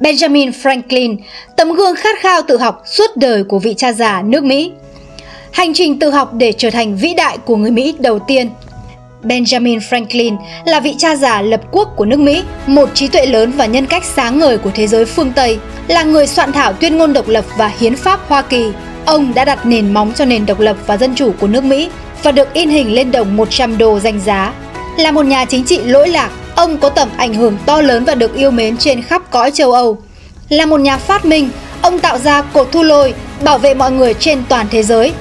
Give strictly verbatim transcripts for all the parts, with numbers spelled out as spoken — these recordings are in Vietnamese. Benjamin Franklin, tấm gương khát khao tự học suốt đời của vị cha già nước Mỹ. Hành trình tự học để trở thành vĩ đại của người Mỹ đầu tiên. Benjamin Franklin là vị cha già lập quốc của nước Mỹ, một trí tuệ lớn và nhân cách sáng ngời của thế giới phương Tây, là người soạn thảo tuyên ngôn độc lập và hiến pháp Hoa Kỳ. Ông đã đặt nền móng cho nền độc lập và dân chủ của nước Mỹ và được in hình lên đồng một trăm đô danh giá. Là một nhà chính trị lỗi lạc, ông có tầm ảnh hưởng to lớn và được yêu mến trên khắp cõi châu Âu. Là một nhà phát minh, ông tạo ra cột thu lôi bảo vệ mọi người trên toàn thế giới.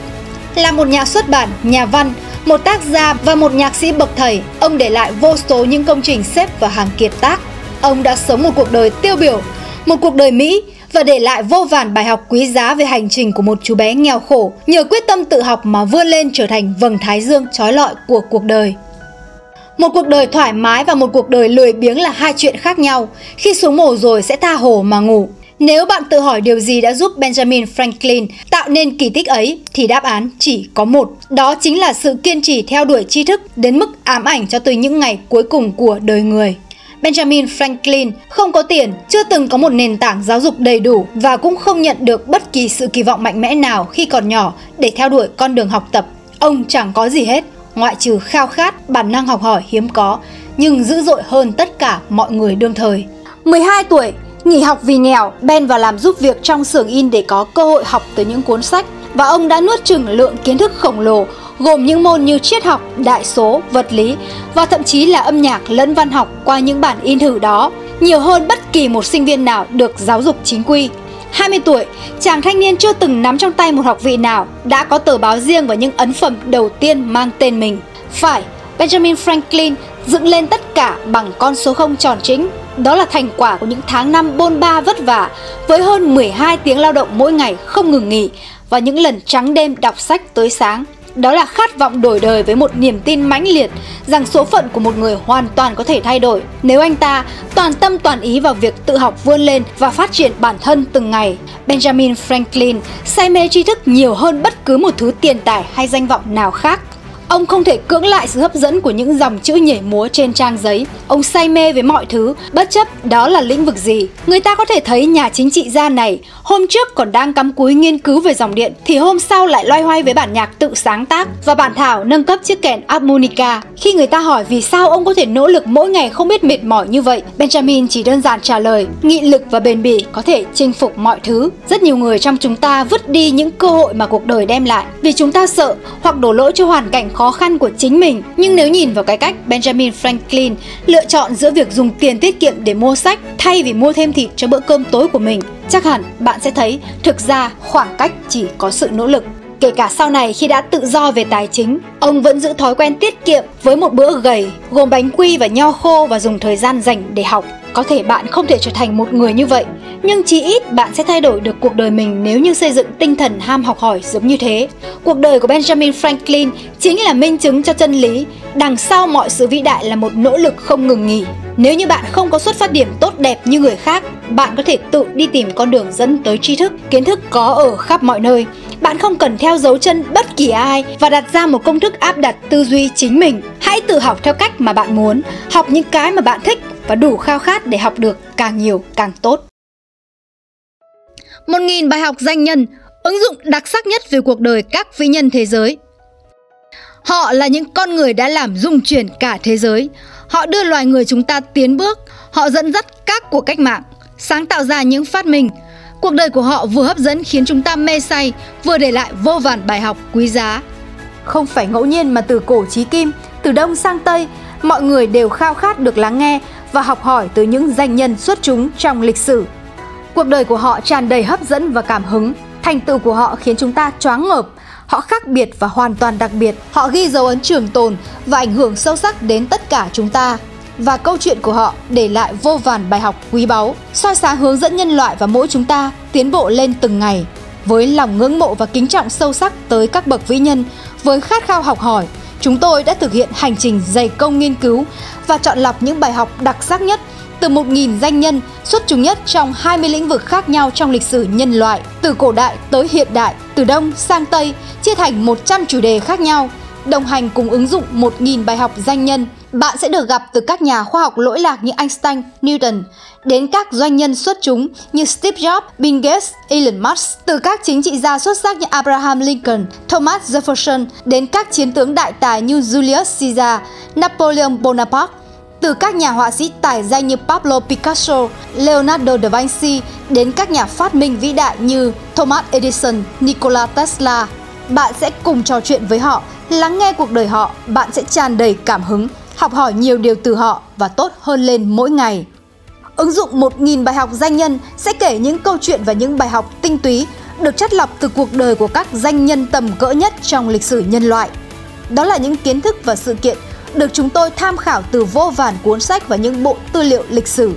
Là một nhà xuất bản, nhà văn, một tác gia và một nhạc sĩ bậc thầy, ông để lại vô số những công trình xếp vào hàng kiệt tác. Ông đã sống một cuộc đời tiêu biểu, một cuộc đời Mỹ và để lại vô vàn bài học quý giá về hành trình của một chú bé nghèo khổ nhờ quyết tâm tự học mà vươn lên trở thành vầng thái dương chói lọi của cuộc đời. Một cuộc đời thoải mái và một cuộc đời lười biếng là hai chuyện khác nhau, khi xuống mồ rồi sẽ tha hồ mà ngủ. Nếu bạn tự hỏi điều gì đã giúp Benjamin Franklin tạo nên kỳ tích ấy thì đáp án chỉ có một. Đó chính là sự kiên trì theo đuổi tri thức đến mức ám ảnh cho tới những ngày cuối cùng của đời người. Benjamin Franklin không có tiền, chưa từng có một nền tảng giáo dục đầy đủ và cũng không nhận được bất kỳ sự kỳ vọng mạnh mẽ nào khi còn nhỏ để theo đuổi con đường học tập. Ông chẳng có gì hết, ngoại trừ khao khát, bản năng học hỏi hiếm có, nhưng dữ dội hơn tất cả mọi người đương thời. mười hai tuổi, nghỉ học vì nghèo, Ben vào làm giúp việc trong xưởng in để có cơ hội học tới những cuốn sách. Và ông đã nuốt chửng lượng kiến thức khổng lồ, gồm những môn như triết học, đại số, vật lý và thậm chí là âm nhạc lẫn văn học qua những bản in thử đó, nhiều hơn bất kỳ một sinh viên nào được giáo dục chính quy. hai mươi tuổi, chàng thanh niên chưa từng nắm trong tay một học vị nào, đã có tờ báo riêng và những ấn phẩm đầu tiên mang tên mình. Phải, Benjamin Franklin dựng lên tất cả bằng con số không tròn chính. Đó là thành quả của những tháng năm bôn ba vất vả, với hơn mười hai tiếng lao động mỗi ngày không ngừng nghỉ và những lần trắng đêm đọc sách tới sáng. Đó là khát vọng đổi đời với một niềm tin mãnh liệt rằng số phận của một người hoàn toàn có thể thay đổi nếu anh ta toàn tâm toàn ý vào việc tự học, vươn lên và phát triển bản thân từng ngày. Benjamin Franklin say mê tri thức nhiều hơn bất cứ một thứ tiền tài hay danh vọng nào khác. Ông không thể cưỡng lại sự hấp dẫn của những dòng chữ nhảy múa trên trang giấy. Ông say mê với mọi thứ, bất chấp đó là lĩnh vực gì. Người ta có thể thấy nhà chính trị gia này hôm trước còn đang cắm cúi nghiên cứu về dòng điện, thì hôm sau lại loay hoay với bản nhạc tự sáng tác và bản thảo nâng cấp chiếc kèn Armonica. Khi người ta hỏi vì sao ông có thể nỗ lực mỗi ngày không biết mệt mỏi như vậy, Benjamin chỉ đơn giản trả lời, nghị lực và bền bỉ có thể chinh phục mọi thứ. Rất nhiều người trong chúng ta vứt đi những cơ hội mà cuộc đời đem lại vì chúng ta sợ hoặc đổ lỗi cho hoàn cảnh khó khó khăn của chính mình. Nhưng nếu nhìn vào cái cách Benjamin Franklin lựa chọn giữa việc dùng tiền tiết kiệm để mua sách thay vì mua thêm thịt cho bữa cơm tối của mình, chắc hẳn bạn sẽ thấy thực ra khoảng cách chỉ có sự nỗ lực. Kể cả sau này khi đã tự do về tài chính, ông vẫn giữ thói quen tiết kiệm với một bữa gầy gồm bánh quy và nho khô và dùng thời gian dành để học. Có thể bạn không thể trở thành một người như vậy, nhưng chí ít bạn sẽ thay đổi được cuộc đời mình nếu như xây dựng tinh thần ham học hỏi giống như thế. Cuộc đời của Benjamin Franklin chính là minh chứng cho chân lý, đằng sau mọi sự vĩ đại là một nỗ lực không ngừng nghỉ. Nếu như bạn không có xuất phát điểm tốt đẹp như người khác, bạn có thể tự đi tìm con đường dẫn tới tri thức. Kiến thức có ở khắp mọi nơi. Bạn không cần theo dấu chân bất kỳ ai và đặt ra một công thức áp đặt tư duy chính mình. Hãy tự học theo cách mà bạn muốn, học những cái mà bạn thích và đủ khao khát để học được càng nhiều càng tốt. một nghìn bài học danh nhân, ứng dụng đặc sắc nhất về cuộc đời các vĩ nhân thế giới. Họ là những con người đã làm rung chuyển cả thế giới. Họ đưa loài người chúng ta tiến bước. Họ dẫn dắt các cuộc cách mạng, sáng tạo ra những phát minh. Cuộc đời của họ vừa hấp dẫn khiến chúng ta mê say, vừa để lại vô vàn bài học quý giá. Không phải ngẫu nhiên mà từ cổ chí kim, từ Đông sang Tây, mọi người đều khao khát được lắng nghe và học hỏi từ những danh nhân xuất chúng trong lịch sử. Cuộc đời của họ tràn đầy hấp dẫn và cảm hứng. Thành tựu của họ khiến chúng ta choáng ngợp. Họ khác biệt và hoàn toàn đặc biệt. Họ ghi dấu ấn trường tồn và ảnh hưởng sâu sắc đến tất cả chúng ta. Và câu chuyện của họ để lại vô vàn bài học quý báu, soi sáng hướng dẫn nhân loại và mỗi chúng ta tiến bộ lên từng ngày. Với lòng ngưỡng mộ và kính trọng sâu sắc tới các bậc vĩ nhân, với khát khao học hỏi, chúng tôi đã thực hiện hành trình dày công nghiên cứu và chọn lọc những bài học đặc sắc nhất từ một nghìn danh nhân xuất chúng nhất trong hai mươi lĩnh vực khác nhau trong lịch sử nhân loại, từ cổ đại tới hiện đại, từ Đông sang Tây, chia thành một trăm chủ đề khác nhau, đồng hành cùng ứng dụng một nghìn bài học danh nhân Bạn sẽ được gặp từ các nhà khoa học lỗi lạc như Einstein, Newton, đến các doanh nhân xuất chúng như Steve Jobs, Bill Gates, Elon Musk, từ các chính trị gia xuất sắc như Abraham Lincoln, Thomas Jefferson, đến các chiến tướng đại tài như Julius Caesar, Napoleon Bonaparte, từ các nhà họa sĩ tài danh như Pablo Picasso, Leonardo da Vinci, đến các nhà phát minh vĩ đại như Thomas Edison, Nikola Tesla. Bạn sẽ cùng trò chuyện với họ, lắng nghe cuộc đời họ, bạn sẽ tràn đầy cảm hứng, học hỏi nhiều điều từ họ và tốt hơn lên mỗi ngày. Ứng dụng một nghìn bài học danh nhân sẽ kể những câu chuyện và những bài học tinh túy được chắt lọc từ cuộc đời của các danh nhân tầm cỡ nhất trong lịch sử nhân loại. Đó là những kiến thức và sự kiện được chúng tôi tham khảo từ vô vàn cuốn sách và những bộ tư liệu lịch sử.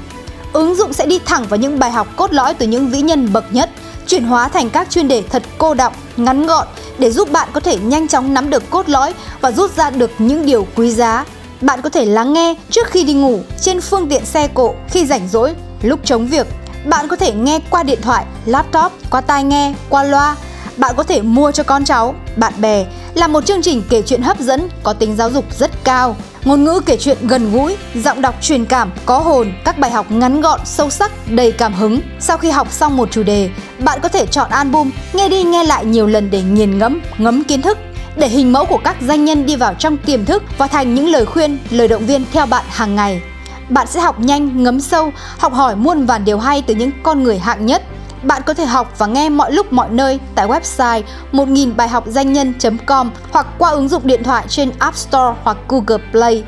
Ứng dụng sẽ đi thẳng vào những bài học cốt lõi từ những vĩ nhân bậc nhất, chuyển hóa thành các chuyên đề thật cô đọng, ngắn gọn để giúp bạn có thể nhanh chóng nắm được cốt lõi và rút ra được những điều quý giá. Bạn có thể lắng nghe trước khi đi ngủ, trên phương tiện xe cộ, khi rảnh rỗi, lúc chống việc. Bạn có thể nghe qua điện thoại, laptop, qua tai nghe, qua loa. Bạn có thể mua cho con cháu, bạn bè, là một chương trình kể chuyện hấp dẫn, có tính giáo dục rất cao. Ngôn ngữ kể chuyện gần gũi, giọng đọc truyền cảm, có hồn, các bài học ngắn gọn, sâu sắc, đầy cảm hứng. Sau khi học xong một chủ đề, bạn có thể chọn album, nghe đi nghe lại nhiều lần để nghiền ngẫm, ngấm kiến thức, để hình mẫu của các danh nhân đi vào trong tiềm thức và thành những lời khuyên, lời động viên theo bạn hàng ngày. Bạn sẽ học nhanh, ngấm sâu, học hỏi muôn vàn điều hay từ những con người hạng nhất. Bạn có thể học và nghe mọi lúc mọi nơi tại website một nghìn bài học danh nhân chấm com hoặc qua ứng dụng điện thoại trên App Store hoặc Google Play.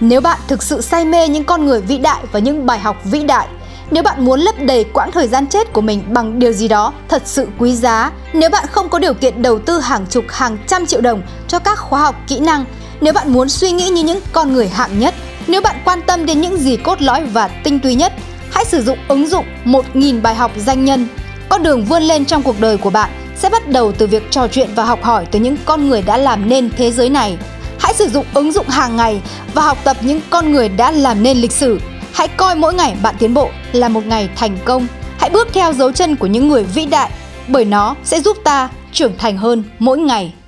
Nếu bạn thực sự say mê những con người vĩ đại và những bài học vĩ đại, nếu bạn muốn lấp đầy quãng thời gian chết của mình bằng điều gì đó thật sự quý giá, nếu bạn không có điều kiện đầu tư hàng chục hàng trăm triệu đồng cho các khóa học kỹ năng, nếu bạn muốn suy nghĩ như những con người hạng nhất, nếu bạn quan tâm đến những gì cốt lõi và tinh túy nhất, hãy sử dụng ứng dụng một nghìn bài học danh nhân. Con đường vươn lên trong cuộc đời của bạn sẽ bắt đầu từ việc trò chuyện và học hỏi từ những con người đã làm nên thế giới này. Hãy sử dụng ứng dụng hàng ngày và học tập những con người đã làm nên lịch sử. Hãy coi mỗi ngày bạn tiến bộ là một ngày thành công. Hãy bước theo dấu chân của những người vĩ đại, bởi nó sẽ giúp ta trưởng thành hơn mỗi ngày.